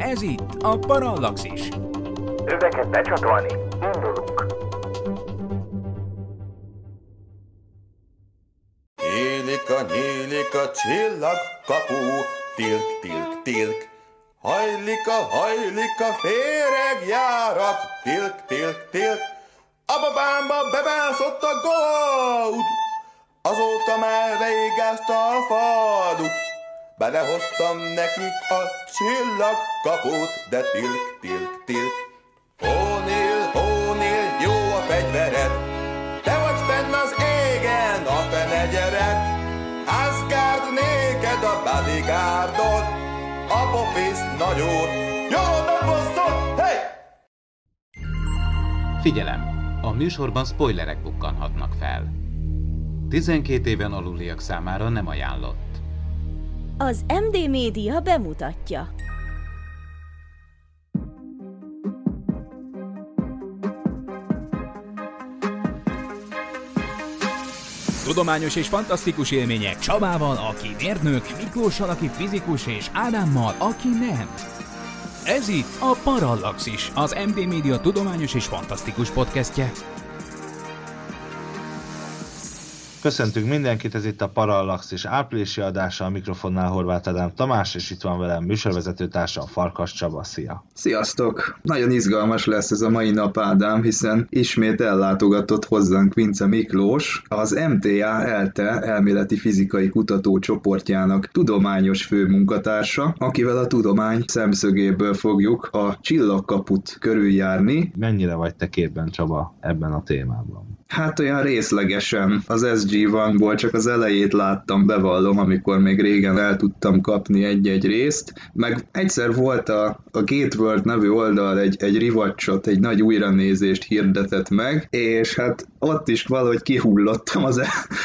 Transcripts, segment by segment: Ez itt a Parallaxis. Öveket becsatolni, indulunk. Nyílik a csillagkapu, tilk, tilk, tilk. Hajlik a féregjárat, tilk, tilk, tilk. A babámba bebászott a Goa'uld, azóta már leégázta a faduk. Belehoztam nekik a csillagkapót, de tilk, tilk, tilk. Hónél, jó a fegyvered, te vagy fenn az égen, a fene gyerek. Asgard néked a bodyguardod, a pofész nagyúr, jó naposztod, hey! Figyelem! A műsorban spoilerek bukkanhatnak fel. 12 éven aluliak számára nem ajánlott. Az MD Média bemutatja. Tudományos és fantasztikus élmények Csabával, aki mérnök, Miklóssal, aki fizikus, és Ádámmal, aki nem. Ez itt a Parallaxis, az MD Média tudományos és fantasztikus podcastje. Köszöntünk mindenkit, ez itt a Parallaxis áprilisi adása, a mikrofonnál Horváth Ádám Tamás, és itt van velem műsorvezető társam Farkas Csaba. Szia! Sziasztok! Nagyon izgalmas lesz ez a mai nap, Ádám, hiszen ismét ellátogatott hozzánk Vince Miklós, az MTA ELTE elméleti fizikai kutatócsoportjának tudományos főmunkatársa, akivel a tudomány szemszögéből fogjuk a csillagkaput körüljárni. Mennyire vagy te képben, Csaba, ebben a témában? Hát olyan részlegesen. Az SG-1-ból csak az elejét láttam, bevallom, amikor még régen el tudtam kapni egy-egy részt, meg egyszer volt a GateWorld nevű oldal egy rivacsot, egy nagy újranézést hirdetett meg, és hát ott is valahogy kihullottam az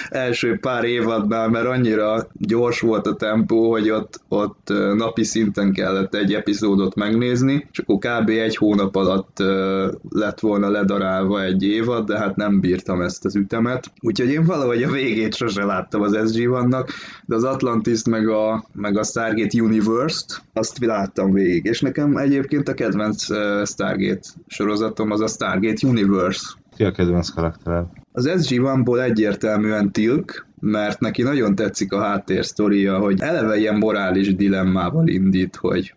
első pár évadnál, mert annyira gyors volt a tempó, hogy ott napi szinten kellett egy epizódot megnézni, és akkor kb. Egy hónap alatt lett volna ledarálva egy évad, de hát nem bírtam ezt az ütemet, úgyhogy én valahogy a végét sose láttam az SG-1-nak, de az Atlantiszt meg a Stargate Universe-t, azt láttam végig. És nekem egyébként a kedvenc Stargate sorozatom az a Stargate Universe. Ki a kedvenc karaktered? Az SG-1-ból egyértelműen Tilk, mert neki nagyon tetszik a háttérsztoria, hogy eleve ilyen morális dilemmával indít, hogy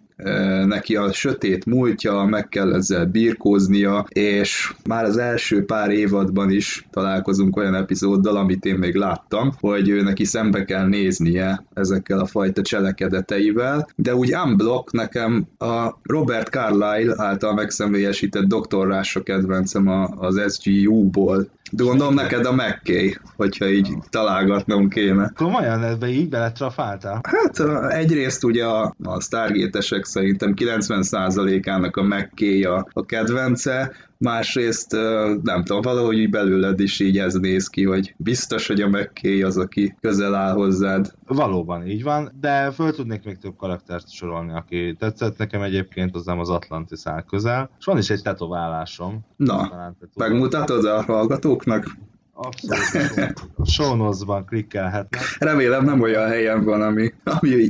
neki a sötét múltja, meg kell ezzel birkóznia, és már az első pár évadban is találkozunk olyan epizóddal, amit én még láttam, hogy ő neki szembe kell néznie ezekkel a fajta cselekedeteivel, de úgy unblock nekem a Robert Carlyle által megszemélyesített doktorrás a kedvencem az SGU-ból. De gondolom neked a McKay, hogyha így találgatnom kéne. Komolyan ebbe így beletrafáltál? Hát egyrészt ugye a Stargate-esek szerintem 90%-ának a McKay a kedvence, másrészt nem tudom, valahogy így belőled is így ez néz ki, hogy biztos, hogy a McKay az, aki közel áll hozzád. Valóban így van, de föl tudnék még több karaktert sorolni, aki tetszett nekem egyébként, az nem az Atlantis áll közel, és van is egy tetoválásom. Na, megmutatod a hallgatóknak? Abszolút. A show notes-ban klikkelhetnek. Remélem nem olyan helyen van, ami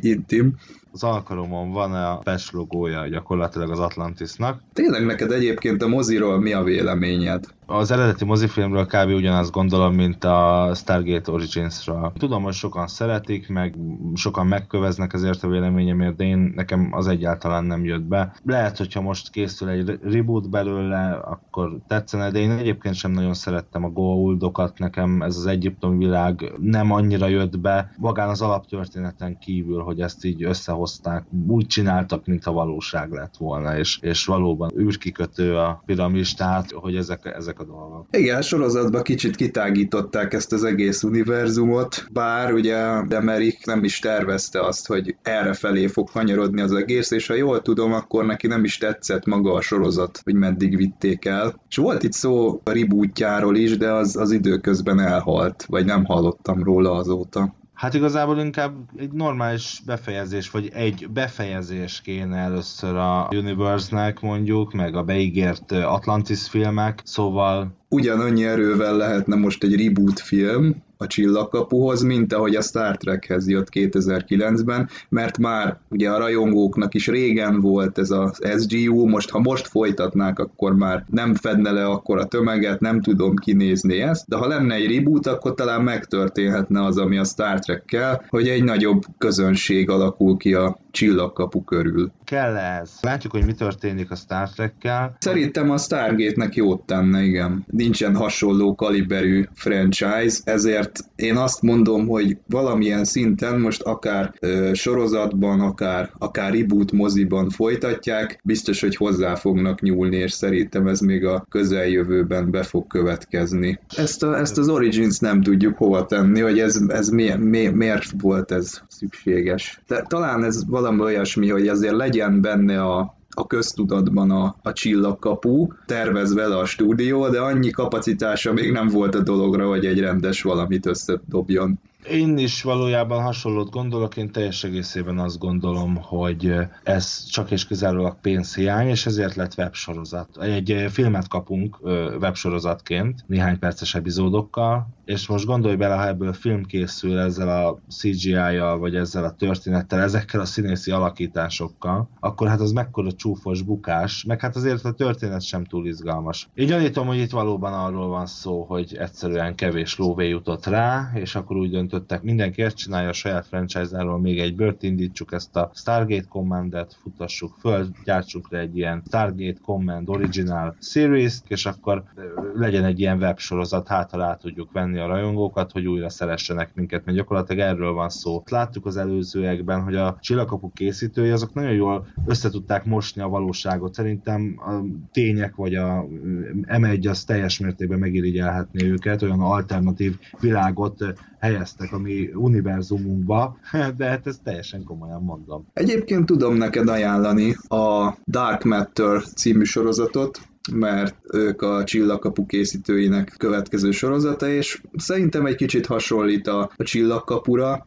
intim. Az alkalomon van a Pest logója gyakorlatilag az Atlantisnak. Tényleg neked egyébként a moziról mi a véleményed? Az eredeti mozifilmről kb. Ugyanazt gondolom, mint a Stargate Origins-ről. Tudom, hogy sokan szeretik, meg sokan megköveznek ezért a véleményemért, de nekem az egyáltalán nem jött be. Lehet, hogyha most készül egy reboot belőle, akkor tetszene, de én egyébként sem nagyon szerettem a Goa'uldokat, nekem ez az egyiptomi világ nem annyira jött be, magán az alaptörténeten kívül, hogy ezt így összehozták, úgy csináltak, mint a valóság lett volna, és valóban űrkikötő a piramis, tehát, hogy ezek a dolgok. Igen, sorozatban kicsit kitágították ezt az egész univerzumot, bár ugye Demerick nem is tervezte azt, hogy errefelé fog kanyarodni az egész, és ha jól tudom, akkor neki nem is tetszett maga a sorozat, hogy meddig vitték el. És volt itt szó a rebootjáról is, de az időközben elhalt, vagy nem hallottam róla azóta. Hát igazából inkább egy normális befejezés, vagy egy befejezés kéne először a Universe-nek mondjuk, meg a beígért Atlantis filmek, szóval... Ugyanannyi erővel lehetne most egy reboot film, a Csillagkapuhoz, mint ahogy a Star Trekhez jött 2009-ben, mert már ugye a rajongóknak is régen volt ez az SGU, most ha most folytatnák, akkor már nem fedne le akkor a tömeget, nem tudom kinézni ezt, de ha lenne egy reboot, akkor talán megtörténhetne az, ami a Star Trekkel, hogy egy nagyobb közönség alakul ki a Csillagkapu körül. Kell ez. Látjuk, hogy mi történik a Star Trekkel. Szerintem a Stargate-nek jót tenne, igen. Nincsen hasonló kaliberű franchise, ezért én azt mondom, hogy valamilyen szinten most akár sorozatban, akár reboot moziban folytatják, biztos, hogy hozzá fognak nyúlni, és szerintem ez még a közeljövőben be fog következni. Ezt az Origins nem tudjuk hova tenni, hogy ez miért volt ez szükséges. De talán ez valami olyasmi, hogy azért legyen benne a köztudatban a Csillagkapu, tervez vele a stúdió, de annyi kapacitása még nem volt a dologra, hogy egy rendes valamit összedobjon. Én is valójában hasonlót gondolok, én teljes egészében azt gondolom, hogy ez csak és kizárólag pénzhiány, és ezért lett websorozat. Egy filmet kapunk websorozatként, néhány perces epizódokkal, és most gondolj bele, ha ebből film készül ezzel a CGI-jal, vagy ezzel a történettel, ezekkel a színészi alakításokkal, akkor hát az mekkora csúfos bukás, meg hát azért a történet sem túl izgalmas. Én gyanítom, hogy itt valóban arról van szó, hogy egyszerűen kevés lóvé jutott rá, és akkor úgy döntöttek, mindenki ezt csinálja a saját franchise-áról, még egy bört indítsuk, ezt a Stargate Command-et futassuk föl, gyártsunk le egy ilyen Stargate Command Original Series-t, és akkor legyen egy ilyen websorozat, hát ha rá tudjuk venni a rajongókat, hogy újra szeressenek minket, mert gyakorlatilag erről van szó. Láttuk az előzőekben, hogy a Csillagkapu készítői azok nagyon jól összetudták mosni a valóságot. Szerintem a tények vagy a M1 az teljes mértékben megirigyelhetné őket, olyan alternatív világot helyeztek a mi univerzumunkba, de hát ezt teljesen komolyan mondom. Egyébként tudom neked ajánlani a Dark Matter című sorozatot, mert ők a Csillagkapu készítőinek következő sorozata, és szerintem egy kicsit hasonlít a Csillagkapura.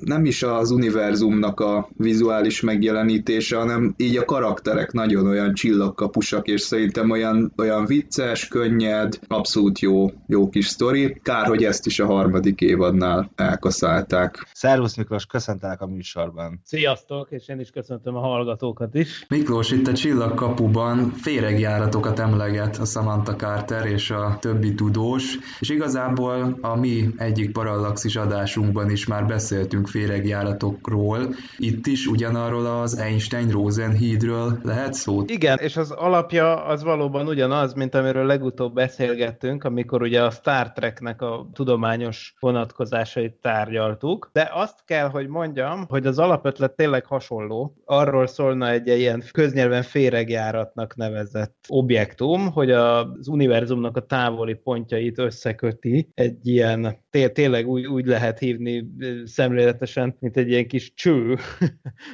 Nem is az univerzumnak a vizuális megjelenítése, hanem így a karakterek nagyon olyan csillagkapusak, és szerintem olyan vicces, könnyed, abszolút jó kis sztori. Kár, hogy ezt is a harmadik évadnál elkaszálták. Szervusz Miklós, köszöntelek a műsorban. Sziasztok, és én is köszöntöm a hallgatókat is. Miklós, itt a Csillagkapuban féregjárat emleget a Samantha Carter és a többi tudós, és igazából a mi egyik Parallaxis adásunkban is már beszéltünk féregjáratokról, itt is ugyanarról az Einstein-Rosen hídről lehet szó. Igen, és az alapja az valóban ugyanaz, mint amiről legutóbb beszélgettünk, amikor ugye a Star Treknek a tudományos vonatkozásait tárgyaltuk, de azt kell, hogy mondjam, hogy az alapötlet tényleg hasonló, arról szólna egy ilyen köznyelven féregjáratnak nevezett objektum, hogy az univerzumnak a távoli pontjait összeköti egy ilyen, tényleg úgy lehet hívni szemléletesen, mint egy ilyen kis cső.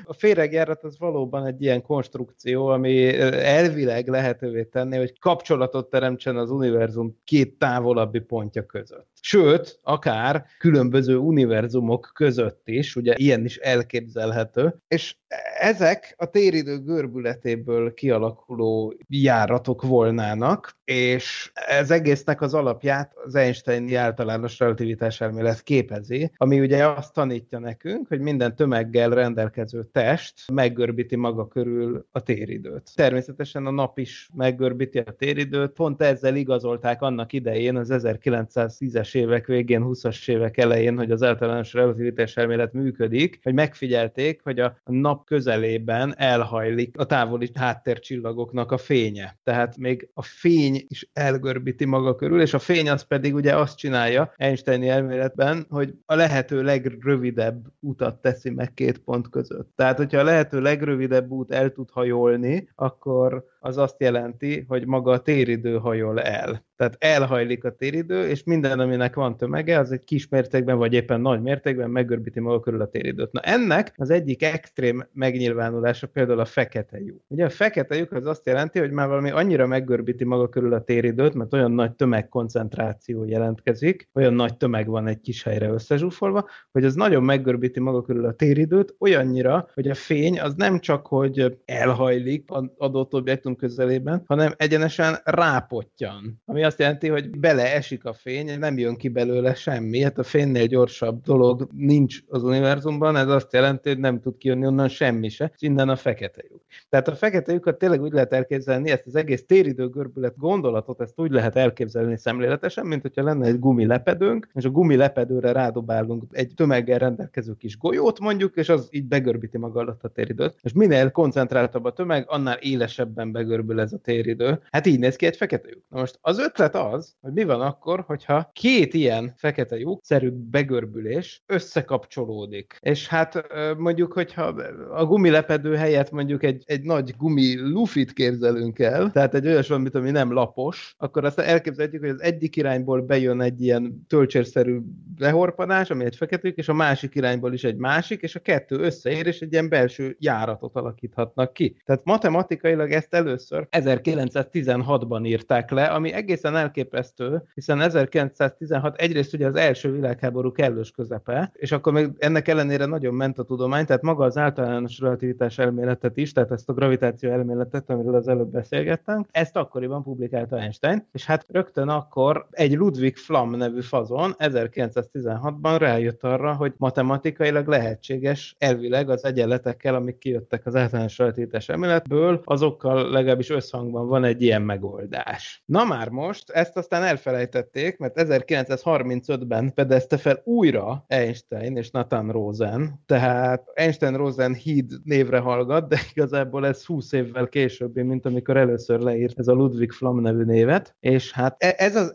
A féregjárat az valóban egy ilyen konstrukció, ami elvileg lehetővé tenné, hogy kapcsolatot teremtsen az univerzum két távolabbi pontja között. Sőt, akár különböző univerzumok között is, ugye ilyen is elképzelhető, és ezek a téridő görbületéből kialakuló járatok volnának, és ez egésznek az alapját az Einsteini általános relativitás elmélet képezi, ami ugye azt tanítja nekünk, hogy minden tömeggel rendelkező test meggörbíti maga körül a téridőt. Természetesen a nap is meggörbíti a téridőt, pont ezzel igazolták annak idején az 1910-es évek végén, 20-as évek elején, hogy az általános relativitás elmélet működik, hogy megfigyelték, hogy a nap közelében elhajlik a távoli háttércsillagoknak a fénye. Tehát még a fény is elgörbíti maga körül, és a fény az pedig ugye azt csinálja Einsteini elméletben, hogy a lehető legrövidebb utat teszi meg két pont között. Tehát, hogyha a lehető legrövidebb út el tud hajolni, akkor az azt jelenti, hogy maga a téridő hajol el. Tehát elhajlik a téridő, és minden, aminek van tömege, az egy kis mértékben, vagy éppen nagy mértékben meggörbíti maga körül a téridőt. Na ennek az egyik extrém megnyilvánulása például a fekete lyuk. Ugye a fekete lyuk az azt jelenti, hogy már valami annyira meggörbíti maga körül a téridőt, mert olyan nagy tömegkoncentráció jelentkezik, olyan nagy tömeg van egy kis helyre összezsúfolva, hogy az nagyon meggörbíti maga körül a téridőt, olyannyira, hogy a fény az nem csak, hogy elhajlik az adott objektum közelében, hanem egyenesen rápottyan, ami azt jelenti, hogy beleesik a fény, nem jön ki belőle semmi, hát a fénynél gyorsabb dolog nincs az univerzumban, ez azt jelenti, hogy nem tud kijönni onnan semmi se, és innen a fekete lyuk. Tehát a fekete lyukat tényleg úgy lehet elképzelni, ezt az egész téridőgörbület gondolatot, ezt úgy lehet elképzelni szemléletesen, mint hogyha lenne egy gumilepedőnk, és a gumilepedőre rádobálunk egy tömeggel rendelkező kis golyót mondjuk, és az így begörbíti maga alatt a téridőt. És minél koncentráltabb a tömeg, annál élesebben begörbül ez a téridő. Hát így néz ki egy fekete lyuk. Na most az ötlet az, hogy mi van akkor, hogyha két ilyen fekete lyuk-szerű begörbülés összekapcsolódik. És hát mondjuk, hogyha a gumilepedő helyett mondjuk egy nagy gumilufit képzelünk el, tehát egy olyas valamit, ami nem lapos, akkor azt elképzeljük, hogy az egyik irányból bejön egy ilyen tölcsérszerű lehorpanás, ami egy fekete lyuk, és a másik irányból is egy másik, és a kettő összeér, és egy ilyen belső járatot alakíthatnak ki. Tehát matematikailag ezt először 1916-ban írták le, ami egészen elképesztő, hiszen 1916 egyrészt ugye az első világháború kellős közepe, és akkor még ennek ellenére nagyon ment a tudomány, tehát maga az általános relativitás elméletet is, tehát ezt a gravitáció elméletet, amiről az előbb beszélgettünk, ezt akkoriban publikálta Einstein, és hát rögtön akkor egy Ludwig Flamm nevű fazon 1916-ban rájött arra, hogy matematikailag lehetséges elvileg az egyenletekkel, amik kijöttek az általános relativitás elméletből, azokkal legalábbis összhangban van egy ilyen megoldás. Na már most, ezt aztán elfelejtették, mert 1935-ben fedezte fel újra Einstein és Nathan Rosen, tehát Einstein-Rosen híd névre hallgat, de igazából ez 20 évvel későbbi, mint amikor először leírt ez a Ludwig Flamm nevű névet, és hát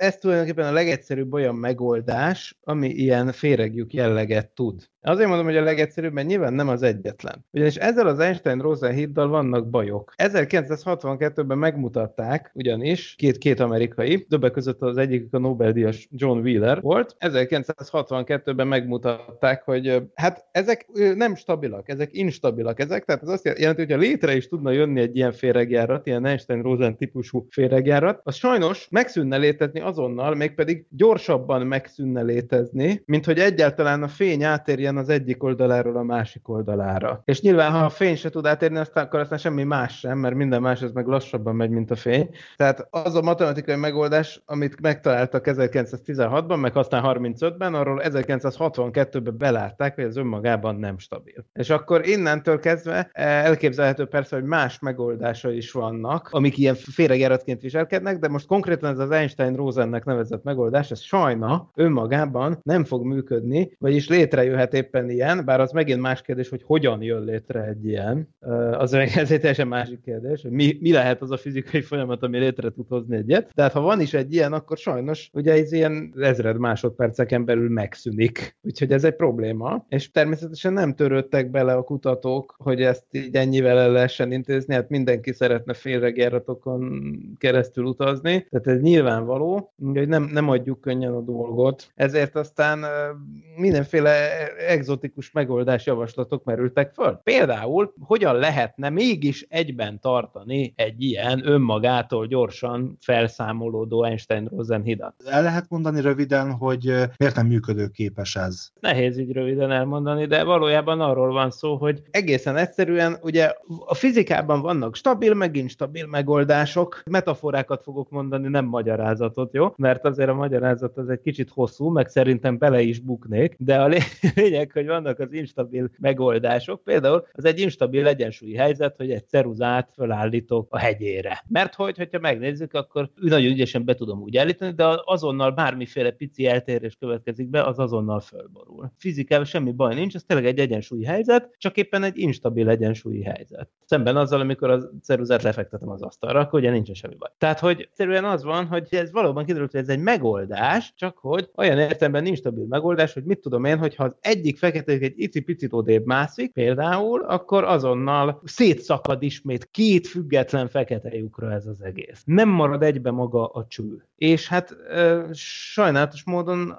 ez tulajdonképpen a legegyszerűbb olyan megoldás, ami ilyen féreglyuk jelleget tud. Azért mondom, hogy a legegyszerűbb, mert nyilván nem az egyetlen. Ugyanis ezzel az Einstein-Rosen híddal vannak bajok. 1962-ben megmutatták ugyanis két amerikai, többek között az egyik a Nobel-díjas John Wheeler volt. 1962-ben megmutatták, hogy hát ezek nem stabilak, ezek instabilak ezek, tehát ez azt jelenti, hogy ha létre is tudna jönni egy ilyen féregjárat, ilyen Einstein-Rosen típusú féregjárat, az sajnos megszűnne létezni azonnal, mégpedig gyorsabban megszűnne létezni, mint hogy egyáltalán a fény átérjen az egyik oldaláról a másik oldalára. És nyilván, ha a fény se tud átérni, aztán semmi más sem, mert minden más az meg lassabban megy, mint a fény. Tehát az a matematikai megoldás, amit megtaláltak 1916-ban, meg aztán 35-ben, arról 1962-ben belátták, hogy ez önmagában nem stabil. És akkor innentől kezdve elképzelhető persze, hogy más megoldásai is vannak, amik ilyen féregjáratként viselkednek, de most konkrétan ez az Einstein-Rosennek nevezett megoldás, ez sajna önmagában nem fog működni, vagyis létrejöhet éppen ilyen, bár az megint más kérdés, hogy hogyan jön létre egy ilyen. Az egy teljesen másik kérdés, hogy mi lehet az a fizikai folyamat, ami létre tud hozni egyet. Tehát ha van is egy ilyen, akkor sajnos ugye ez ilyen ezred másodperceken belül megszűnik. Úgyhogy ez egy probléma. És természetesen nem törődtek bele a kutatók, hogy ezt így ennyivel el lehessen intézni, hát mindenki szeretne féregjáratokon keresztül utazni. Tehát ez nyilvánvaló, hogy nem adjuk könnyen a dolgot. Ezért aztán mindenféle egzotikus megoldásjavaslatok merültek föl. Például, hogyan lehetne mégis egyben tartani egy ilyen önmagától gyorsan felszámolódó Einstein-Rosen hidat? El lehet mondani röviden, hogy miért nem működőképes ez? Nehéz így röviden elmondani, de valójában arról van szó, hogy egészen egyszerűen ugye a fizikában vannak stabil, meg instabil megoldások. Metaforákat fogok mondani, nem magyarázatot, jó? Mert azért a magyarázat az egy kicsit hosszú, meg szerintem bele is buknék, de a lényeg, hogy vannak az instabil megoldások. Például az egy instabil egyensúlyi helyzet, hogy egy ceruzát fölállítok a hegyére. Mert hogyha megnézzük, akkor nagyon ügyesen be tudom úgy állítani, de azonnal bármiféle pici eltérés következik be, az azonnal fölborul. Fizikában semmi baj nincs, ez tényleg egy egyensúlyi helyzet, csak éppen egy instabil egyensúlyi helyzet. Szemben azzal, amikor a ceruzát lefektetem az asztalra, akkor ugye nincsen semmi baj. Tehát, hogy egyszerűen az van, hogy ez valóban kiderült, hogy ez egy megoldás, csak hogy olyan értelemben nincs stabil megoldás, hogy mit tudom én, hogyha az egyik fekete lyuk egy icipicit odébb mászik, például, akkor azonnal szétszakad ismét két független fekete lyukra ez az egész. Nem marad egybe maga a cső. És hát sajnálatos módon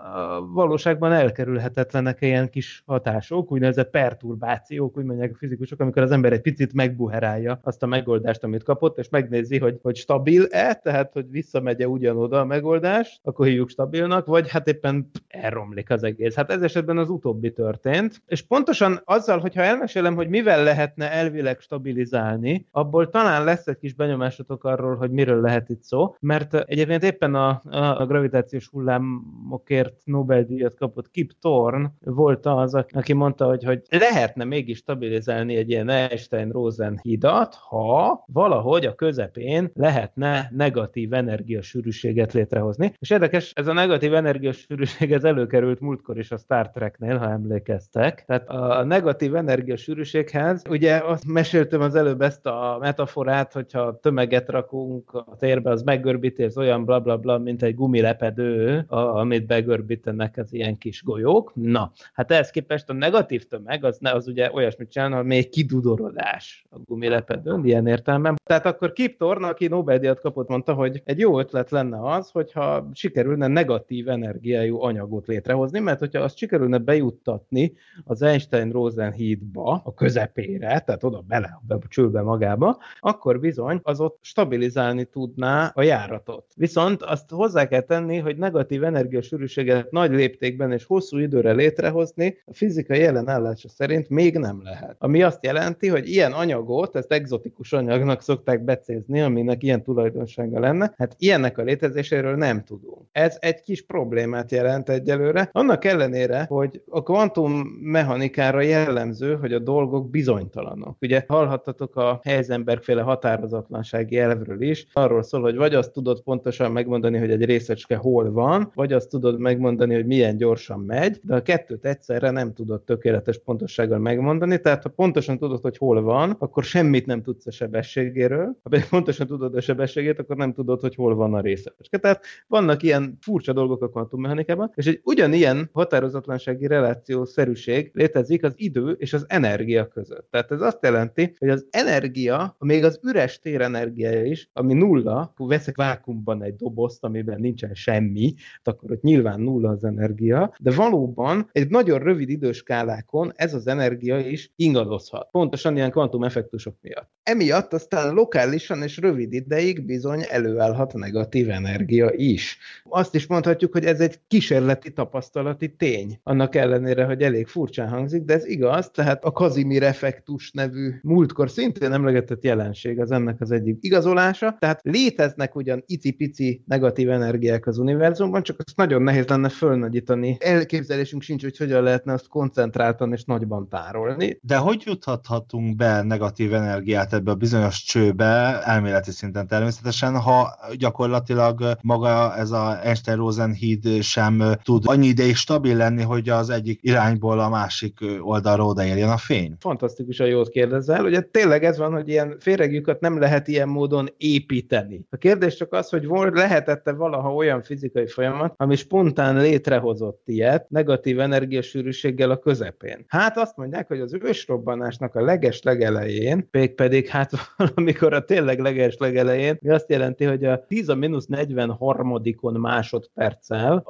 valóságban elkerülhetetlenek ilyen kis hatások, úgynevezett perturbációk, úgy mondják a fizikusok, amikor az ember egy picit megbuherálja azt a megoldást, amit kapott, és megnézi, hogy stabil-e, tehát hogy visszamegy ugyanoda a megoldás, akkor hívjuk stabilnak, vagy hát éppen elromlik az egész. Hát ez esetben az utóbbi történt. És pontosan azzal, hogyha elmesélem, hogy mivel lehetne elvileg stabilizálni, abból talán lesz egy kis benyomásotok arról, hogy miről lehet itt szó, mert Egyébként éppen a gravitációs hullámokért Nobel-díjat kapott Kip Thorne volt az, aki mondta, hogy lehetne mégis stabilizálni egy ilyen Einstein-Rosen hidat, ha valahogy a közepén lehetne negatív energiasűrűséget létrehozni. És érdekes, ez a negatív energiasűrűség ez előkerült múltkor is a Star Treknél, ha emlékeztek. Tehát a negatív energiasűrűséghez, ugye azt meséltem az előbb ezt a metaforát, hogyha tömeget rakunk a térbe, az megörbíti, ez olyan blablabla, mint egy gumilepedő, amit begörbítenek az ilyen kis golyók. Na, hát ehhez képest a negatív tömeg, az ugye olyasmit csinálna, ami egy kidudorodás a gumilepedőn, ilyen értelemben. Tehát akkor Kip Thorne, aki Nobel-díjat kapott, mondta, hogy egy jó ötlet lenne az, hogyha sikerülne negatív energiájú anyagot létrehozni, mert hogyha azt sikerülne bejuttatni az Einstein-Rosen hídba, a közepére, tehát oda bele, a csőbe magába, akkor bizony az ott stabilizálni tudná a járatot. Viszont azt hozzá kell tenni, hogy negatív energiasűrűséget nagy léptékben és hosszú időre létrehozni a fizikai ellenállása szerint még nem lehet. Ami azt jelenti, hogy ilyen anyagot, ezt egzotikus anyagnak szokták becézni, aminek ilyen tulajdonsága lenne, hát ilyennek a létezéséről nem tudunk. Ez egy kis problémát jelent egyelőre, annak ellenére, hogy a kvantummechanikára jellemző, hogy a dolgok bizonytalanok. Ugye hallhattatok a Heisenberg-féle határozatlansági elvről is, arról szól, hogy vagy azt tudod pontosan megmondani, hogy egy részecske hol van, vagy azt tudod megmondani, hogy milyen gyorsan megy, de a kettőt egyszerre nem tudod tökéletes pontossággal megmondani, tehát ha pontosan tudod, hogy hol van, akkor semmit nem tudsz a sebességéről, ha pedig pontosan tudod a sebességét, akkor nem tudod, hogy hol van a részecske. Tehát vannak ilyen furcsa dolgok a kvantummechanikában, és egy ugyanilyen határozatlansági relációszerűség létezik az idő és az energia között. Tehát ez azt jelenti, hogy az energia, még az üres tér energiája is, ami nulla, veszek vákuumban egy dobozt, amiben nincsen semmi, akkor ott nyilván nulla az energia, de valóban egy nagyon rövid időskálákon ez az energia is ingadozhat. Pontosan ilyen kvantum effektusok miatt. Emiatt aztán lokálisan és rövid ideig bizony előállhat negatív energia is. Azt is mondhatjuk, hogy ez egy kísérleti tapasztalati tény. Annak ellenére, hogy elég furcsán hangzik, de ez igaz, tehát a Kazimir effektus nevű múltkor szintén emlegetett jelenség az ennek az egyik igazolása. Tehát léteznek ugyan icipici negatív energiák az univerzumban, csak azt nagyon nehéz lenne fölnagyítani. Elképzelésünk sincs, hogy hogyan lehetne azt koncentráltan és nagyban tárolni. De hogy juthathatunk be negatív energiát ebbe a bizonyos csőbe, elméleti szinten természetesen, ha gyakorlatilag maga ez a Einstein-Rosen híd sem tud annyi ideig stabil lenni, hogy az egyik irányból a másik oldalra odaérjen a fény? Fantasztikusan jót kérdezel. Ugye tényleg ez van, hogy ilyen féregjukat nem lehet ilyen módon építeni. A kérdés csak az, hogy lehetette valaha olyan fizikai folyamat, ami spontán létrehozott ilyet negatív energiasűrűséggel a közepén. Hát azt mondják, hogy az ősrobbanásnak a legeslegelején, pedig hát valamikor a tényleg legeslegelején, mi azt jelenti, hogy a 10-43. másodperccel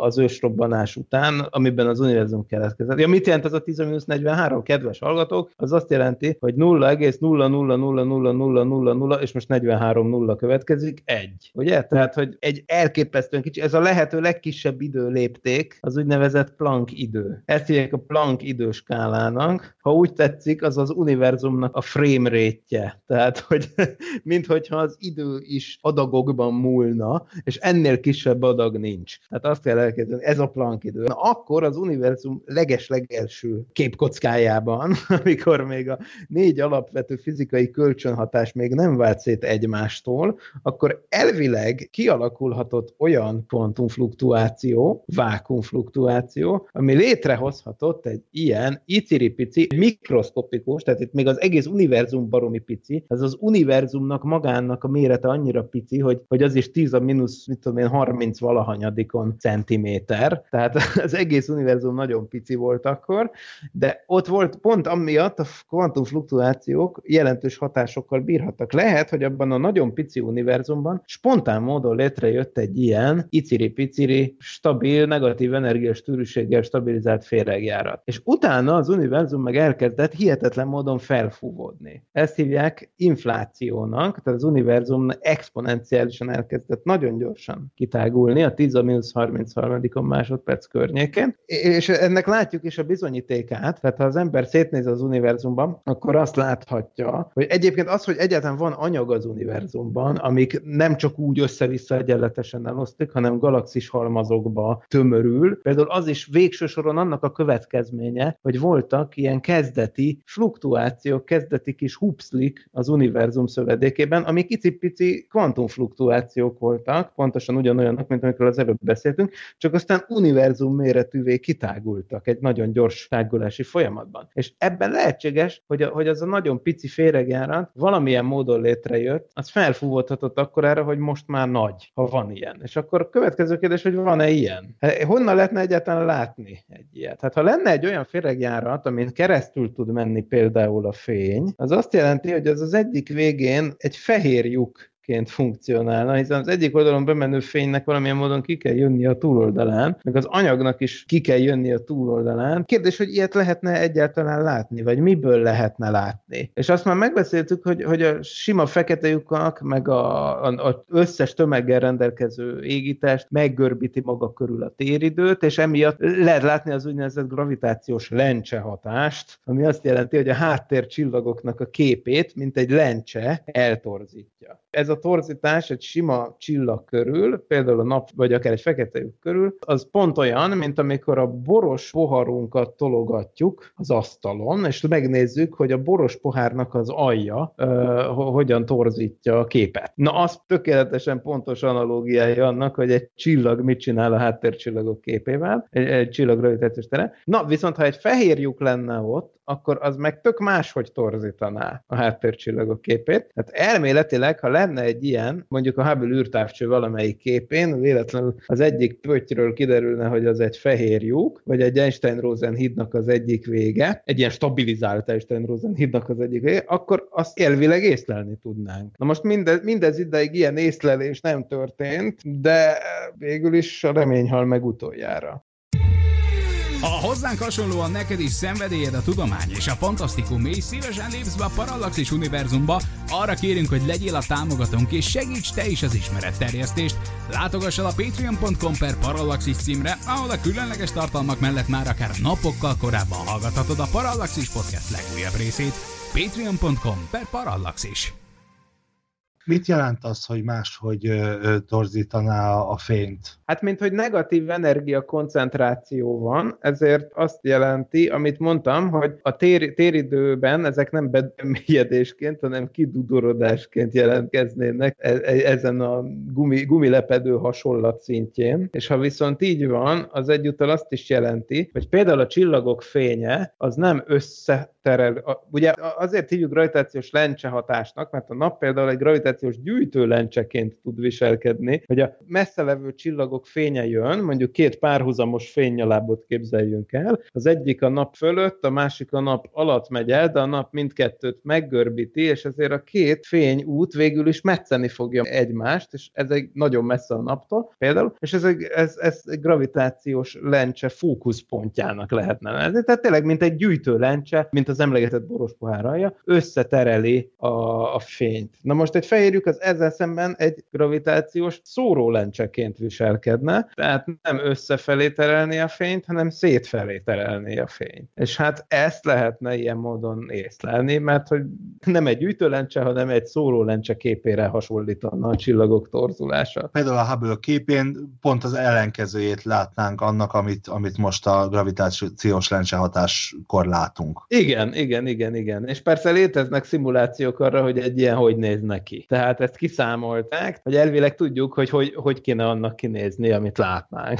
az ősrobbanás után, amiben az univerzum keletkezett. Ja, mit jelent ez a 10-43, kedves hallgatók? Az azt jelenti, hogy 0,0000000 és most 43 nulla következik, 1. Ugye? Tehát, hogy egy elképesztően kicsi, ez a lehető legkisebb időlépték, az úgynevezett Planck idő. Ezt hívják a Planck időskálának. Ha úgy tetszik, az az univerzumnak a frame rate-je. Tehát, hogy minthogyha az idő is adagokban múlna, és ennél kisebb adag nincs. Tehát azt kell elképzelni, ez a Planck idő. Na, akkor az univerzum legeslegelső képkockájában, amikor még a 4 alapvető fizikai kölcsönhatás még nem vált szét egymástól, akkor elvileg kialakulhatott olyan kvantumfluktuáció, vákuumfluktuáció, ami létrehozhatott egy ilyen iciripici, mikroszkopikus, tehát itt még az egész univerzum baromi pici, ez az univerzumnak magának a mérete annyira pici, hogy az is 10-30 valahanyadikon centiméter, tehát az egész univerzum nagyon pici volt akkor, de ott volt pont amiatt a kvantumfluktuációk jelentős hatásokkal bírhattak. Lehet, hogy abban a nagyon pici univerzumban spontán módon létrejött egy ilyen iciri-piciri, stabil, negatív energiás sűrűséggel stabilizált féregjárat. És utána az univerzum meg elkezdett hihetetlen módon felfúvódni. Ezt hívják inflációnak, tehát az univerzum exponenciálisan elkezdett nagyon gyorsan kitágulni a 10-33. másodperc környéken, és ennek látjuk is a bizonyítékát, tehát ha az ember szétnéz az univerzumban, akkor azt láthatja, hogy egyébként az, hogy egyáltalán van anyag az univerzumban, amik nem csak úgy össze-vissza egyenletesen elosztik, hanem galaxis halmazokba tömörül. Például az is végső soron annak a következménye, hogy voltak ilyen kezdeti fluktuációk, kezdeti kis hupszlik az univerzum szövedékében, amik icipici kvantumfluktuációk voltak, pontosan ugyanolyanok, mint amikről az előbb beszéltünk, csak aztán univerzum méretűvé kitágultak egy nagyon gyors tágulási folyamatban. És ebben lehetséges, hogy az a nagyon pici féregjárat valamilyen módon létrejött, az felfúvódhatott akkorára, hogy most már nagy, ha van ilyen. És akkor a következő kérdés, hogy van-e ilyen? Honnan lehetne egyáltalán látni egy ilyet? Hát ha lenne egy olyan féregjárat, amin keresztül tud menni például a fény, az azt jelenti, hogy az az egyik végén egy fehér lyukként funkcionálna, hiszen az egyik oldalon bemenő fénynek valamilyen módon ki kell jönni a túloldalán, meg az anyagnak is ki kell jönni a túloldalán. Kérdés, hogy ilyet lehetne egyáltalán látni, vagy miből lehetne látni. És azt már megbeszéltük, hogy a sima fekete lyukak, meg az összes tömeggel rendelkező égítást meggörbíti maga körül a téridőt, és emiatt lehet látni az úgynevezett gravitációs lencse hatást, ami azt jelenti, hogy a háttércsillagoknak a képét, mint egy lencse, eltorzítja. Ez a torzítás egy sima csillag körül, például a nap, vagy akár egy fekete lyuk körül, az pont olyan, mint amikor a boros poharunkat tologatjuk az asztalon, és megnézzük, hogy a boros pohárnak az alja hogyan torzítja a képet. Na, az tökéletesen pontos analógiája annak, hogy egy csillag mit csinál a háttércsillagok képével, egy csillag gravitációs tere. Na, viszont ha egy fehér lyuk lenne ott, akkor az meg tök máshogy torzítaná a háttércsillagok képét. Tehát elméletileg, ha lenne egy ilyen, mondjuk a Hubble űrtávcső valamelyik képén, véletlenül az egyik pöttyről kiderülne, hogy az egy fehér lyuk, vagy egy Einstein-Rosen hídnak az egyik vége, egy ilyen stabilizált Einstein-Rosen hídnak az egyik vége, akkor azt elvileg észlelni tudnánk. Na most mindez ideig ilyen észlelés nem történt, de végül is a remény hal meg utoljára. Ha hozzánk hasonlóan neked is szenvedélyed a tudomány és a fantasztikum, és szívesen lépsz be a Parallaxis univerzumba, arra kérünk, hogy legyél a támogatónk és segíts te is az ismeretterjesztést. Látogass el a patreon.com/Parallaxis címre, ahol a különleges tartalmak mellett már akár napokkal korábban hallgathatod a Parallaxis podcast legújabb részét. patreon.com/Parallaxis. Mit jelent az, hogy máshogy torzítaná a fényt? Hát, mint hogy negatív energia koncentráció van, ezért azt jelenti, amit mondtam, hogy a téridőben ezek nem bemélyedésként, hanem kidudorodásként jelentkeznének ezen a gumilepedő hasonlat szintjén. És ha viszont így van, az egyúttal azt is jelenti, hogy például a csillagok fénye az nem összeterel. Ugye azért hívjuk gravitációs lencse hatásnak, mert a nap például egy gravitációs gyűjtőlencseként tud viselkedni, hogy a messze levő csillagok fénye jön, mondjuk két párhuzamos fénynyalábot képzeljünk el, az egyik a nap fölött, a másik a nap alatt megy el, de a nap mindkettőt meggörbíti, és ezért a két fényút végül is metszeni fogja egymást, és ez egy nagyon messze a naptól például, és ez egy gravitációs lencse fókuszpontjának lehetne lenni. Tehát tényleg, mint egy gyűjtőlencse, mint az emlegetett borospohár alja, összetereli a fényt. Na most egy fehér lyuk az ezzel szemben egy gravitációs szórólencseként viselkedne, tehát nem összefelé terelné a fényt, hanem szétfelé terelné a fényt. És hát ezt lehetne ilyen módon észlelni, mert hogy nem egy gyűjtőlencse, hanem egy szórólencse képére hasonlítana a csillagok torzulása. Például a Hubble képén pont az ellenkezőjét látnánk annak, amit most a gravitációs lencse hatáskor látunk. Igen. És persze léteznek szimulációk arra, hogy egy ilyen hogy nézne neki. Tehát ezt kiszámolták, hogy elvileg tudjuk, hogy kéne annak kinézni, amit látnánk.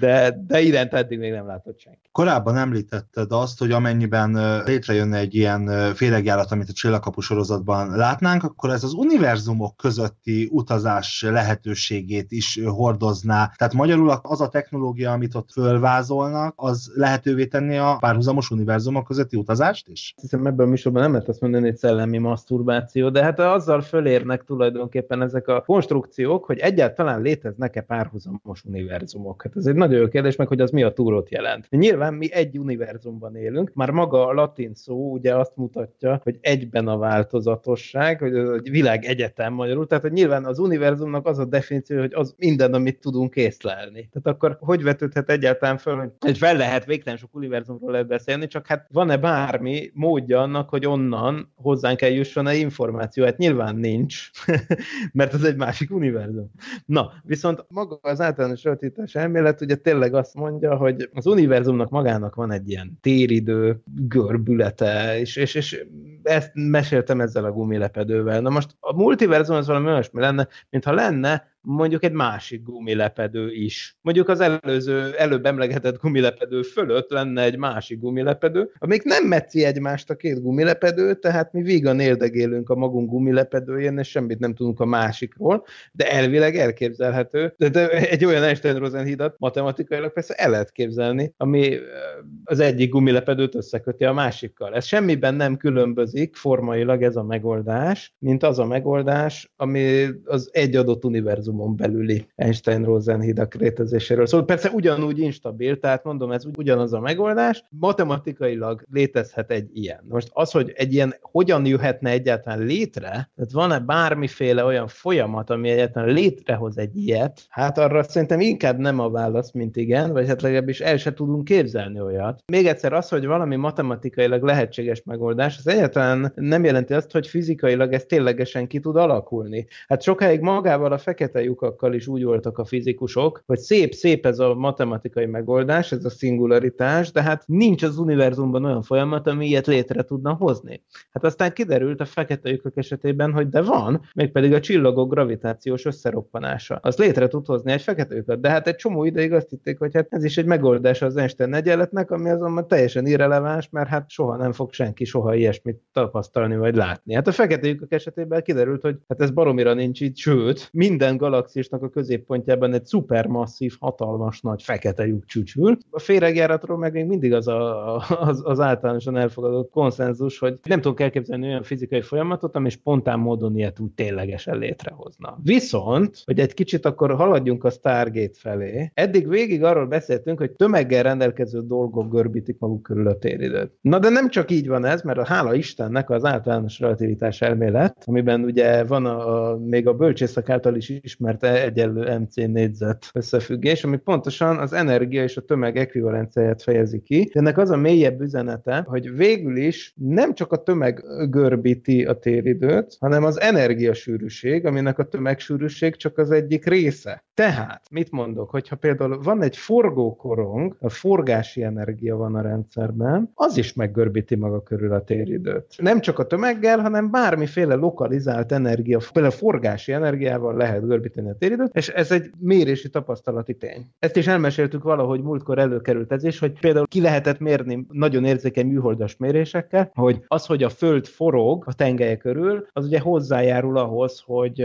De iránt eddig még nem látott senki. Korábban említetted azt, hogy amennyiben létrejönne egy ilyen féregjárat, amit a Csillagkapu sorozatban látnánk, akkor ez az univerzumok közötti utazás lehetőségét is hordozná. Tehát magyarul az a technológia, amit ott fölvázolnak, az lehetővé tenni a párhuzamos univerzumok közötti utazást is? Hiszem ebben a műsorban nem lehet azt mondani, hogy szellemi maszturbáció, de hát azzal fölérnek tulajdonképpen ezek a konstrukciók, hogy egyáltalán léteznek-e párhuzamos univerzumok. Hát ez egy nagyon jó kérdés, meg hogy az mi a túrót jelent. Nyilván mi egy univerzumban élünk, már maga a latin szó ugye azt mutatja, hogy egyben a változatosság, hogy ez egy világegyetem magyarul, tehát hogy nyilván az univerzumnak az a definíció, hogy az minden, amit tudunk észlelni. Tehát akkor hogy vetődhet egyáltalán föl, hogy fel lehet végtelen sok univerzumról lehet beszélni, csak hát van-e bármi módja annak, hogy onnan hozzánk eljusson-e információ? Hát nyilván nincs. nincs, mert ez egy másik univerzum. Na, viszont maga az általános relativitás elmélet ugye tényleg azt mondja, hogy az univerzumnak magának van egy ilyen téridő görbülete, és ezt meséltem ezzel a gumilepedővel. Na most a multiverzum az valami olyasmi lenne, mintha lenne mondjuk egy másik gumilepedő is. Mondjuk az előbb emlegetett gumilepedő fölött lenne egy másik gumilepedő, amelyik nem metzi egymást a két gumilepedő, tehát mi vígan érdegélünk a magunk gumilepedőjén, és semmit nem tudunk a másikról, de elvileg elképzelhető. De egy olyan Einstein-Rosen hidat matematikailag persze el lehet képzelni, ami az egyik gumilepedőt összeköti a másikkal. Ez semmiben nem különbözik formailag ez a megoldás, mint az a megoldás, ami az egy adott univerzum belüli Einstein-Rosen hidak létezéséről. Szóval persze ugyanúgy instabil, tehát mondom, ez ugyanaz a megoldás. Matematikailag létezhet egy ilyen. Most az, hogy egy ilyen hogyan jöhetne egyáltalán létre, tehát van-e bármiféle olyan folyamat, ami egyáltalán létrehoz egy ilyet, hát arra szerintem inkább nem a válasz, mint igen, vagy hát legalábbis el se tudunk képzelni olyat. Még egyszer az, hogy valami matematikailag lehetséges megoldás, az egyáltalán nem jelenti azt, hogy fizikailag ez ténylegesen ki tud alakulni. Hát sokáig magával a fekete lyukakkal is úgy voltak a fizikusok, hogy szép-szép ez a matematikai megoldás, ez a szingularitás, de hát nincs az univerzumban olyan folyamat, ami ilyet létre tudna hozni. Hát aztán kiderült a fekete lyukak esetében, hogy de van, mégpedig a csillagok gravitációs összeroppanása. Az létre tud hozni egy fekete lyukat, de hát egy csomó ideig azt hitték, hogy hát ez is egy megoldás az Einstein egyenletnek, ami azonban teljesen irreleváns, mert hát soha nem fog senki soha ilyesmit tapasztalni vagy látni. Hát a fekete lyukak esetében kiderült, hogy hát ez baromira nincs itt, sőt, minden galaxisnak a középpontjában egy szupermasszív, hatalmas nagy fekete lyuk csücsül. A féregjáratról meg még mindig az általánosan elfogadott konszenzus, hogy nem tudok elképzelni olyan fizikai folyamatot, ami spontán módon ilyet úgy ténylegesen létrehozna. Viszont, hogy egy kicsit akkor haladjunk a Stargate felé, eddig végig arról beszéltünk, hogy tömeggel rendelkező dolgok görbítik maguk körül a téridőt. Na de nem csak így van ez, mert a hála Istennek az általános relativitás elmélet, amiben ugye van még a bölcsészek által is ismert egyenlő MC négyzet összefüggés, ami pontosan az energia és a tömeg ekvivalenciáját fejezi ki. Ennek az a mélyebb üzenete, hogy végül is nem csak a tömeg görbíti a téridőt, hanem az energiasűrűség, aminek a tömegsűrűség csak az egyik része. Tehát, mit mondok, hogyha például van egy forgókorong, a forgási energia van a rendszerben, az is meggörbíti maga körül a téridőt. Nem csak a tömeggel, hanem bármiféle lokalizált energia, például a forgási energiával lehet görbíteni a téridőt, és ez egy mérési tapasztalati tény. Ezt is elmeséltük valahogy, múltkor előkerült ez is, hogy például ki lehetett mérni nagyon érzékeny műholdas mérésekkel, hogy az, hogy a Föld forog a tengelye körül, az ugye hozzájárul ahhoz, hogy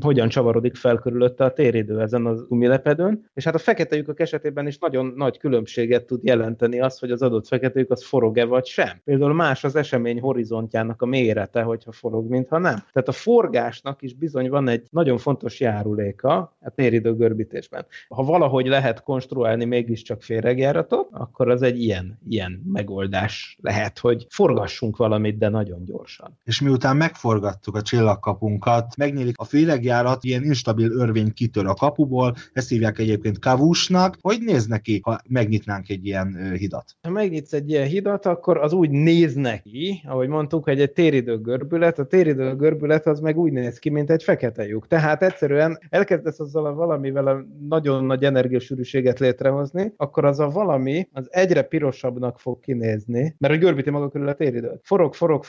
hogyan csavarodik fel körülötte a téridő ezen az gumilepedőn, és hát a fekete lyukak esetében is nagyon nagy különbséget tud jelenteni az, hogy az adott fekete lyuk az forog-e vagy sem. Például más az esemény horizontjának a mérete, hogyha forog, mintha nem. Tehát a forgásnak is bizony van egy nagyon fontos járuléka a téridő görbítésben. Ha valahogy lehet konstruálni mégiscsak féregjáratot, akkor az egy ilyen megoldás lehet, hogy forgassunk valamit, de nagyon gyorsan. És miután megforgattuk a csillagkapunkat, megnyílik a féregjárat, ilyen instabil örvény kitör a kapuból, ezt hívják egyébként kavusnak. Hogy néz neki, ha megnyitnánk egy ilyen hidat? Ha megnyitsz egy ilyen hidat, akkor az úgy néz neki, ahogy mondtuk, hogy egy téridő görbület, a téridő görbület az meg úgy néz ki, mint egy fekete lyuk. Tehát egyszerűen elkezdesz azzal a valamivel a nagyon nagy energiasűrűséget létrehozni, akkor az a valami az egyre pirosabbnak fog kinézni, mert hogy görbíti maga körül a téridőt. Forog,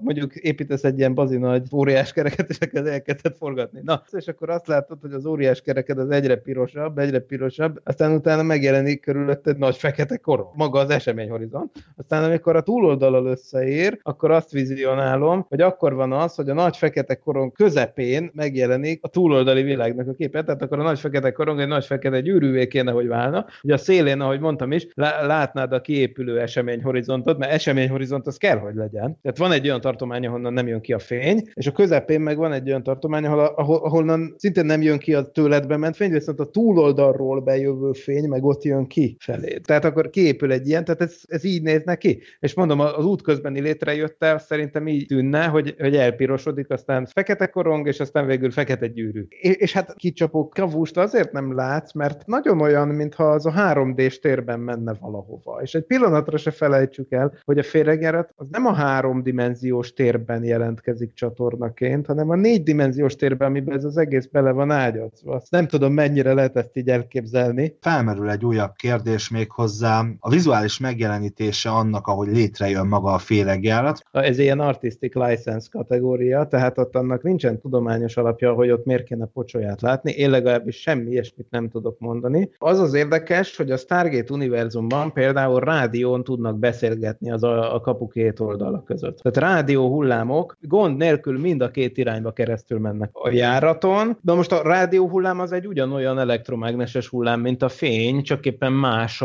mondjuk építesz egy ilyen bazinagy óriás kereket, és akkor elkezdett forgatni. Na, és akkor azt látod, hogy az óriás kereked az egyre pirosabb, aztán utána megjelenik körülött egy nagy fekete korong, maga az eseményhorizont. Aztán amikor a túloldalal összeér, akkor azt vizionálom, hogy akkor van az, hogy a nagy fekete korong közepén megjelenik a túloldali világnak a képe, tehát akkor a nagy fekete korong egy nagy fekete gyűrűvé kéne, hogy válna. Ugye a szélén, ahogy mondtam is, látnád a kiépülő eseményhorizontot, mert eseményhorizont az kell, hogy legyen. Tehát van egy olyan tartomány, ahonnan nem jön ki a fény, és a közepén meg van egy olyan tartomány, ahonnan szintén nem jön ki a tőled kerületbe ment fény, viszont a túloldalról bejövő fény meg ott jön ki felé. Tehát akkor kiépül egy ilyen, tehát ez így néz neki. És mondom, az útközbeni létrejöttel szerintem így tűnne, hogy elpirosodik, aztán fekete korong, és aztán végül fekete gyűrű. És hát kicsapó kavust azért nem látsz, mert nagyon olyan, mintha az a 3D-s térben menne valahova. És egy pillanatra se felejtsük el, hogy a féregjárat az nem a háromdimenziós térben jelentkezik csatornaként, hanem a négydimenziós térben, amiben ez az egész bele van ágyazva. Azt nem tudom, mennyire lehet ezt így elképzelni. Felmerül egy újabb kérdés még hozzám. A vizuális megjelenítése annak, ahogy létrejön maga a féregjárat. Ez ilyen artistic license kategória, tehát ott annak nincsen tudományos alapja, hogy ott miért kéne pocsolyát látni. Én legalábbis semmi ilyesmit nem tudok mondani. Az érdekes, hogy a Stargate univerzumban például rádión tudnak beszélgetni az a kapu két oldala között. Tehát rádió hullámok gond nélkül mind a két irányba keresztül mennek a járaton. De most a rádió hullám az egy ugyanolyan elektromágneses hullám, mint a fény, csak éppen más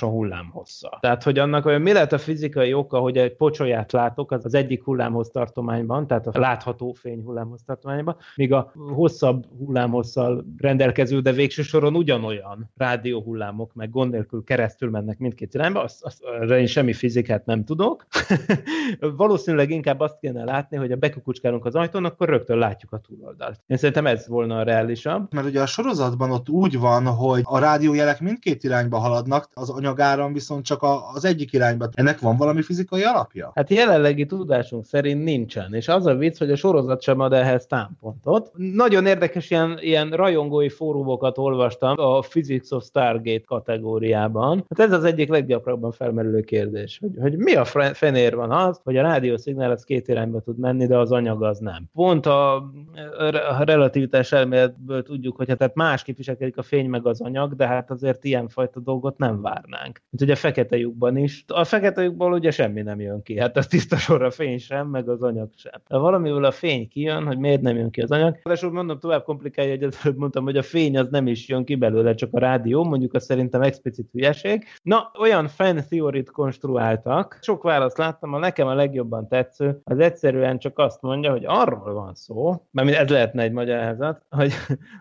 a hullám hossza. Tehát, hogy annak olyan mi lehet a fizikai oka, hogy egy pocsolyát látok, az egyik hullámhoz tartományban, tehát a látható fény hullámhoz tartományban, míg a hosszabb hullámhosszal rendelkező, de végső soron ugyanolyan rádióhullámok meg gond nélkül keresztül mennek mindkét irányba, arra én semmi fizikát nem tudok. Valószínűleg inkább azt kéne látni, hogy ha bekukucskálunk az ajtón, akkor rögtön látjuk a túloldalt. Én szerintem ez volna a reálisabb. Mert ugye a sorozatban ott úgy van, hogy a rádiójelek mindkét irányba haladnak, az anyagáram viszont csak az egyik irányba. Ennek van valami fizikai alapja? Hát jelenlegi tudásunk szerint nincsen, és az a vicc, hogy a sorozat sem ad ehhez támpontot. Nagyon érdekes ilyen rajongói fórumokat olvastam a Physics of Stargate kategóriában. Hát ez az egyik leggyakrabban felmerülő kérdés, hogy mi a fenér van az, hogy a rádiószignál az két irányba tud menni, de az anyag az nem. Pont a relativitás elméletből tudjuk, hogy hát másképp viselkedik a fény meg az anyag, de hát azért ilyenfajta dolgot nem várnánk. Mint ugye a fekete lyukban is. A fekete lyukból ugye semmi nem jön ki. Hát az tiszta sor, a fény sem, meg az anyag sem. Ha valamiből a fény kijön, hogy miért nem jön ki az anyag. És úgy mondom, tovább komplikálja, hogy az előbb mondtam, hogy a fény az nem is jön ki belőle, csak a rádió, mondjuk az szerintem explicit hülyeség. Na, olyan fan theoryt konstruáltak, sok választ láttam, nekem a legjobban tetsző, az egyszerűen csak azt mondja, hogy arról van szó, mert ez lehetne egy magyarázat, hogy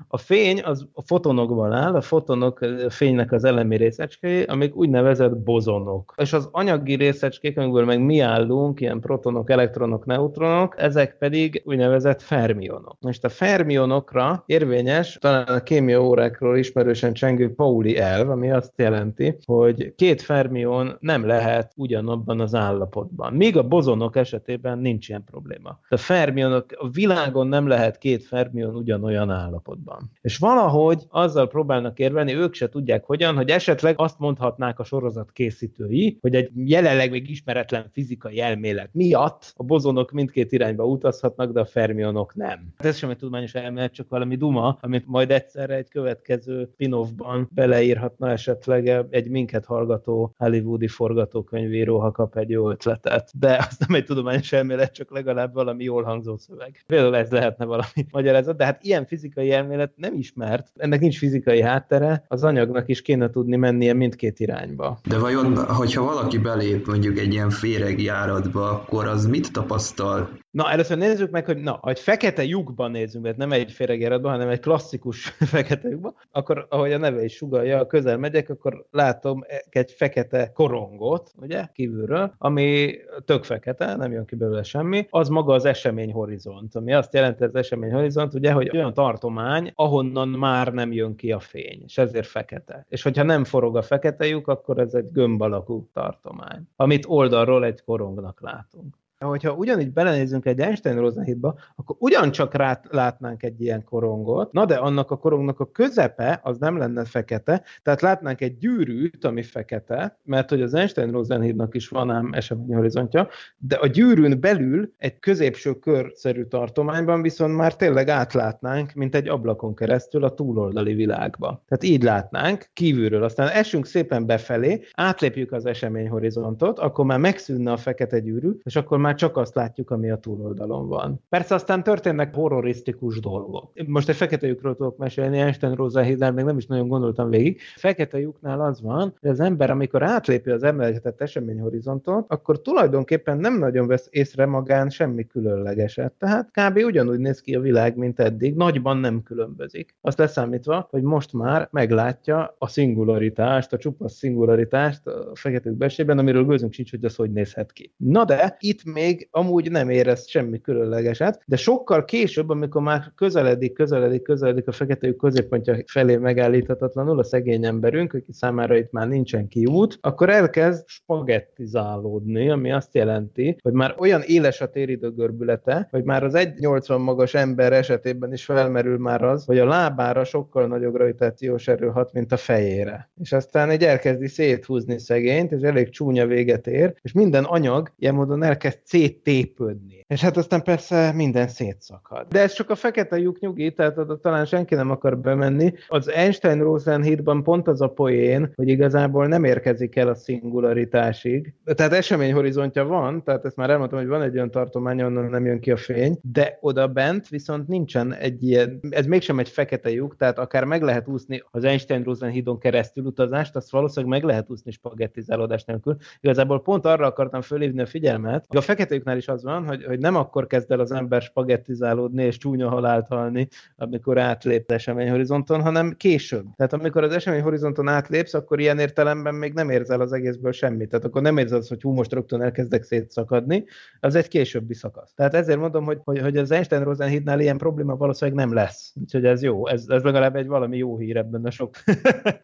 a fény az a fotonokban áll, a fotonok a fénynek az elemi részecskéi, amik úgynevezett bozonok. És az anyagi részecskék, amikből meg mi állunk, ilyen protonok, elektronok, neutronok, ezek pedig úgynevezett fermionok. Most a fermionokra érvényes, talán a kémia órákról ismerősen csengő Pauli elv, ami azt jelenti, hogy két fermion nem lehet ugyanabban az állapotban. Míg a bozonok esetében nincs ilyen probléma. A fermionok, a világon nem lehet két fermion ugyanolyan állapotban. És valahogy azzal próbálnak érvelni, ők se tudják hogyan, hogy esetleg azt mondhatnák a sorozat készítői, hogy egy jelenleg még ismeretlen fizikai elmélet miatt a bozonok mindkét irányba utazhatnak, de a fermionok nem. Ez sem egy tudományos elmélet, csak valami duma, amit majd egyszerre egy következő spin-offban beleírhatna esetleg egy minket hallgató hollywoodi forgatókönyvíró, ha kap egy jó ötletet. De az nem egy tudományos elmélet, csak legalább valami jól hangzó szöveg. Például ez lehetne valami magyarázat, de hát ilyen fizikai elmélet nem ismert, ennek nincs fizikai háttere, az anyagnak is kéne tudni mennie mindkét irányba. De vajon, hogyha valaki belép mondjuk egy ilyen féregjáratba, akkor az mit tapasztal? Na, először nézzük meg, hogy egy fekete lyukban nézzünk, mert nem egy féregjáratban, hanem egy klasszikus fekete lyukban, akkor, ahogy a neve is sugallja, közel megyek, akkor látom egy fekete korongot, ugye, kívülről, ami tök fekete, nem jön ki belőle semmi, az maga az eseményhorizont, ami azt jelenti, az eseményhorizont, ugye, hogy olyan tartomány, ahonnan már nem jön ki a fény, és ezért fekete. És hogyha nem forog a fekete lyuk, akkor ez egy gömb alakú tartomány, amit oldalról egy korongnak látunk. Hogyha ugyanígy belenézzünk egy Einstein-Rosen hitba, akkor ugyancsak látnánk egy ilyen korongot, na de annak a korongnak a közepe az nem lenne fekete, tehát látnánk egy gyűrűt, ami fekete, mert hogy az Einstein-Rosen hitnak is van ám eseményhorizontja, de a gyűrűn belül egy középső körszerű tartományban viszont már tényleg átlátnánk, mint egy ablakon keresztül a túloldali világba. Tehát így látnánk kívülről, aztán esünk szépen befelé, átlépjük az eseményhorizontot, akkor már megszűnne a fekete gyűrű, és akkor már csak azt látjuk, ami a túloldalon van. Persze aztán történnek horrorisztikus dolgok. Most egy fekete lyukról tudok mesélni, Einstein-Rosen hídnál még nem is nagyon gondoltam végig. Fekete lyuknál az van, hogy az ember, amikor átlépi az emelkedett eseményhorizontot, akkor tulajdonképpen nem nagyon vesz észre magán semmi különlegeset. Tehát kb. Ugyanúgy néz ki a világ, mint eddig, nagyban nem különbözik. Azt leszámítva, hogy most már meglátja a szingularitást, a csupasz szingularitást a fekete lyuk belsejében, amiről gőzünk sincs, hogy az hogy nézhet ki. Na de itt még amúgy nem érez semmi különlegeset, de sokkal később, amikor már közeledik a fekete lyuk középpontja felé megállíthatatlanul a szegény emberünk, aki számára itt már nincsen kiút, akkor elkezd spagettizálódni, ami azt jelenti, hogy már olyan éles a téridőgörbülete, hogy már az 1,80 magas ember esetében is felmerül már az, hogy a lábára sokkal nagyobb gravitációs erő hat, mint a fejére. És aztán egy elkezdi széthúzni szegényt, és elég csúnya véget ér, és minden anyag ilyen módon elkezd széttépődni. És hát aztán persze minden szétszakad. De ez csak a fekete lyuk nyugi, tehát oda talán senki nem akar bemenni. Az Einstein-Rosen hídban pont az a poén, hogy igazából nem érkezik el a szingularitásig. Tehát eseményhorizontja van, tehát ezt már elmondtam, hogy van egy olyan tartomány, onnan nem jön ki a fény, de oda bent viszont nincsen egy ilyen, ez mégsem egy fekete lyuk, tehát akár meg lehet úszni az Einstein-Rosen hídon keresztül utazást, azt valószínűleg meg lehet úszni spagettizálódás nélkül. Igazából pont arra akartam fölhívni a figyelmet, hogy a fekete lyuknál is az van, hogy nem akkor kezd el az ember spagettizálódni és csúnya halált halni, amikor átlép az eseményhorizonton, hanem később. Tehát amikor az eseményhorizonton átlépsz, akkor ilyen értelemben még nem érzel az egészből semmit. Tehát akkor nem érzel azt, hogy most rögtön elkezdek szétszakadni, az egy későbbi szakasz. Tehát ezért mondom, hogy az Einstein-Rosen hídnál ilyen probléma valószínűleg nem lesz. Úgyhogy ez jó, ez legalább egy valami jó hír ebben a sok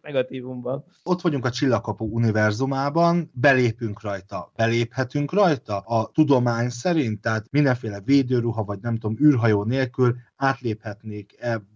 negatívumban. Ott vagyunk a csillagkapu univerzumában, belépünk rajta, beléphetünk rajta a tudomány szerint, tehát mindenféle védőruha, vagy nem tudom, űrhajó nélkül átléphetnék,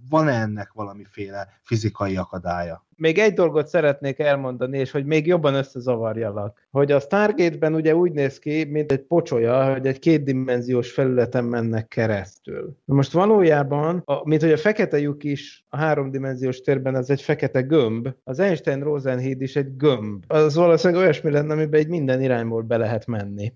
van-e ennek valamiféle fizikai akadálya? Még egy dolgot szeretnék elmondani, és hogy még jobban összezavarjalak, hogy a Stargate-ben ugye úgy néz ki, mint egy pocsolya, hogy egy kétdimenziós felületen mennek keresztül. Na most valójában, mint hogy a fekete lyuk is a háromdimenziós térben az egy fekete gömb, az Einstein-Rosen híd is egy gömb. Az valószínűleg olyasmi lenne, amiben egy minden irányból be lehet menni.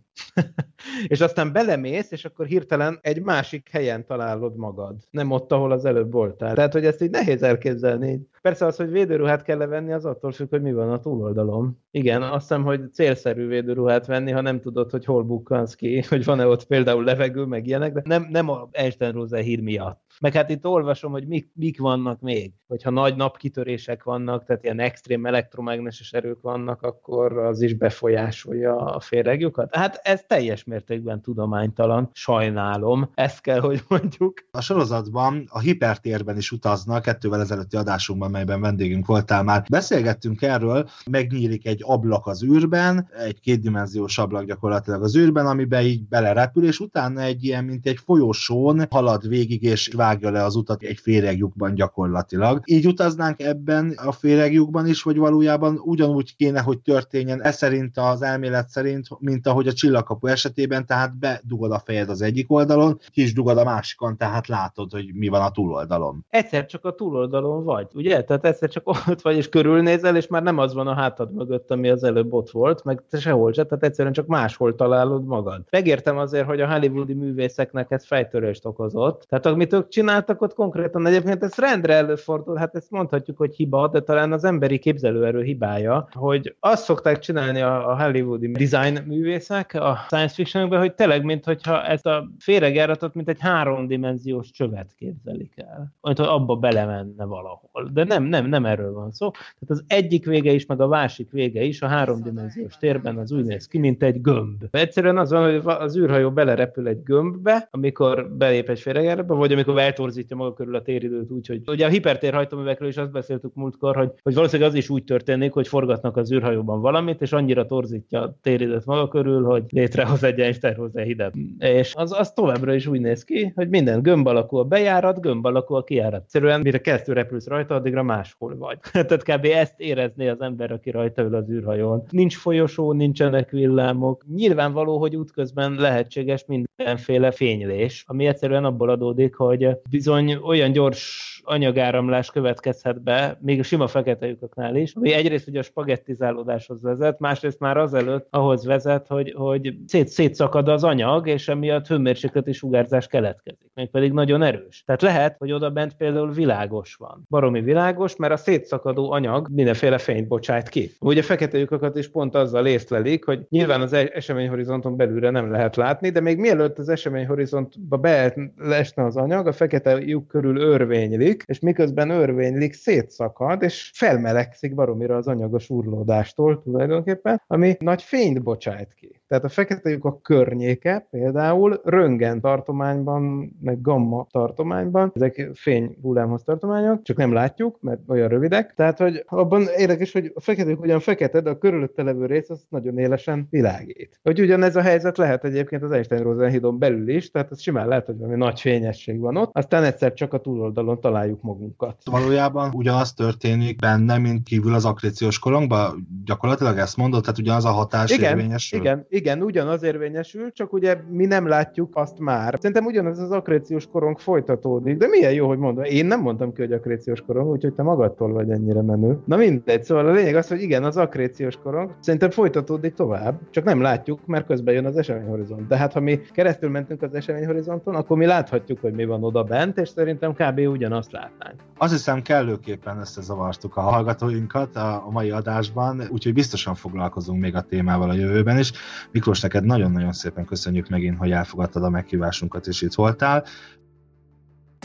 És aztán belemész, és akkor hirtelen egy másik helyen találod magad. Nem ott, ahol az előbb voltál. Tehát, hogy ezt így nehéz elképzelni. Persze az, hogy védőruhát kell venni, az attól függ, hogy mi van a túloldalon. Igen, azt hiszem, hogy célszerű védőruhát venni, ha nem tudod, hogy hol bukkansz ki, hogy van-e ott például levegő, meg ilyenek, de nem a Einstein-Rosen híd miatt. Meg hát itt olvasom, hogy mik vannak még. Hogyha nagy napkitörések vannak, tehát ilyen extrém elektromágneses erők vannak, akkor az is befolyásolja a férregjukat. Hát ez teljes mértékben tudománytalan, sajnálom, ezt kell, hogy mondjuk. A sorozatban a hipertérben is utaznak, 2-vel ezelőtti adásunkban, melyben vendégünk voltál már. Beszélgettünk erről, megnyílik egy ablak az űrben, egy kétdimenziós ablak gyakorlatilag az űrben, amiben így belerepül, és utána egy ilyen, mint egy folyosón halad végig, és vágja le az utat egy féregjukban gyakorlatilag. Így utaznánk ebben a féregjukban is, vagy valójában ugyanúgy kéne, hogy történjen ez szerint az elmélet szerint, mint ahogy a csillagkapu esetében, tehát bedugod a fejed az egyik oldalon, ki is dugod a másikon, tehát látod, hogy mi van a túloldalon. Egyszer csak a túloldalon vagy, ugye? Tehát egyszer csak ott vagy, és körülnézel, és már nem az van a hátad mögött, ami az előbb ott volt, meg te sehol se, tehát egyszerűen csak máshol találod magad. Megértem azért, hogy a hollywoodi művészeknek ez fejtörést okozott. Tehát amit ők csináltak ott konkrétan, egyébként ez rendre előfordul, hát ezt mondhatjuk, hogy hiba, de talán az emberi képzelőerő hibája, hogy azt szokták csinálni a hollywoodi design művészek a science fictionokban, hogy tényleg, mintha ezt a féregjáratot, mint egy háromdimenziós csövet képzelik el, hogy abba belemenne valahol. De nem erről van szó. Tehát az egyik vége is, meg a másik vége is a háromdimenziós térben az úgy néz ki, mint egy gömb. Egyszerűen az van, hogy az űrhajó belerepül egy gömbbe, amikor belép egy féregjárba, vagy amikor eltorzítja maga körül a téridőt úgy, hogy ugye a hipertérhajtóművekről is azt beszéltük múltkor, hogy valószínűleg az is úgy történik, hogy forgatnak az űrhajóban valamit, és annyira torzítja a téridőt maga körül, hogy létrehoz egy Einstein-Rosen hidet. És az továbbra is úgy néz ki, hogy minden gömb alakú a bejárat, gömb alakú a kijárat. Egyszerűen mire keresztül repülsz rajta, addigra máshol vagy. Tehát kb. Ezt érezné az ember, aki rajta ül az űrhajón. Nincs folyosó, nincsenek villámok. Nyilvánvaló, hogy útközben lehetséges mindenféle fénylés, ami egyszerűen abból adódik, hogy bizony olyan gyors anyagáramlás következhet be, még a sima fekete lyukaknál is, ami egyrészt ugye a spagettizálódáshoz vezet, másrészt már azelőtt ahhoz vezet, hogy szétszakad az anyag, és emiatt hőmérsékleti sugárzás keletkezik, mégpedig nagyon erős. Tehát lehet, hogy oda bent például világos van. Baromi világos, mert a szétszakadó anyag mindenféle fényt bocsájt ki. Ugye a fekete lyukakat is pont azzal észlelik, hogy nyilván az eseményhorizonton belülre nem lehet látni, de még mielőtt az eseményhorizontba belesne az anyag, a fekete lyuk körül örvénylik, és miközben örvénylik, szétszakad, és felmelegszik baromira az anyag a súrlódástól tulajdonképpen, ami nagy fényt bocsájt ki. Tehát a fekete lyukak környéke például röntgen tartományban, meg gamma tartományban, ezek fényhullámhoz tartományok, csak nem látjuk, mert olyan rövidek. Tehát, hogy abban érdekes, hogy a fekete lyuk ugyan fekete, de a körülötte levő rész az nagyon élesen világít. Hogy ugyanez a helyzet lehet egyébként az Einstein-Rosen hídon belül is, tehát ez simán lehet, hogy valami nagy fényesség van ott, aztán egyszer csak a túloldalon találjuk magunkat. Valójában ugyanaz történik benne, mint kívül az akréciós korongban, gyakorlatilag ezt mondod, tehát ugyanaz a hatás érvényesül. Igen, ugyanaz érvényesül, csak ugye mi nem látjuk azt már. Szerintem ugyanaz az akréciós korong folytatódik, de milyen jó, hogy mondom. Én nem mondtam ki, hogy akréciós korong, úgyhogy te magadtól vagy ennyire menő. Na mindegy, szóval a lényeg az, hogy igen, az akréciós korong szerintem folytatódik tovább, csak nem látjuk, mert közben jön az eseményhorizont. De hát ha mi keresztül mentünk az eseményhorizonton, akkor mi láthatjuk, hogy mi van oda bent, és szerintem kb. Ugyanazt látnánk. Azt hiszem, kellőképpen összezavartuk a hallgatóinkat a mai adásban, úgyhogy biztosan foglalkozunk még a témával a jövőben is. Miklós, neked nagyon-nagyon szépen köszönjük megint, hogy elfogadtad a meghívásunkat, és itt voltál.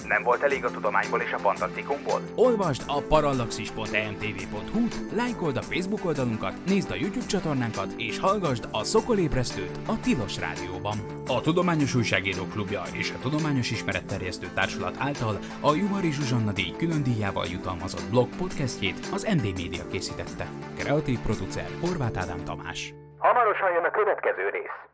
Nem volt elég a tudományból és a fantasztikumból? Olvasd a parallaxis.emtv.hu, lájkold a Facebook oldalunkat, nézd a YouTube csatornánkat, és hallgassd a Szokolébresztőt a Tilos rádióban. A Tudományos Újságírók Klubja és a Tudományos Ismeretterjesztő Társulat által a Juvari Zsuzsanna díj külön díjával jutalmazott blog podcastjét az MD Média készítette. Kreatív producer Horváth Ádám Tamás. Hamarosan jön a következő rész.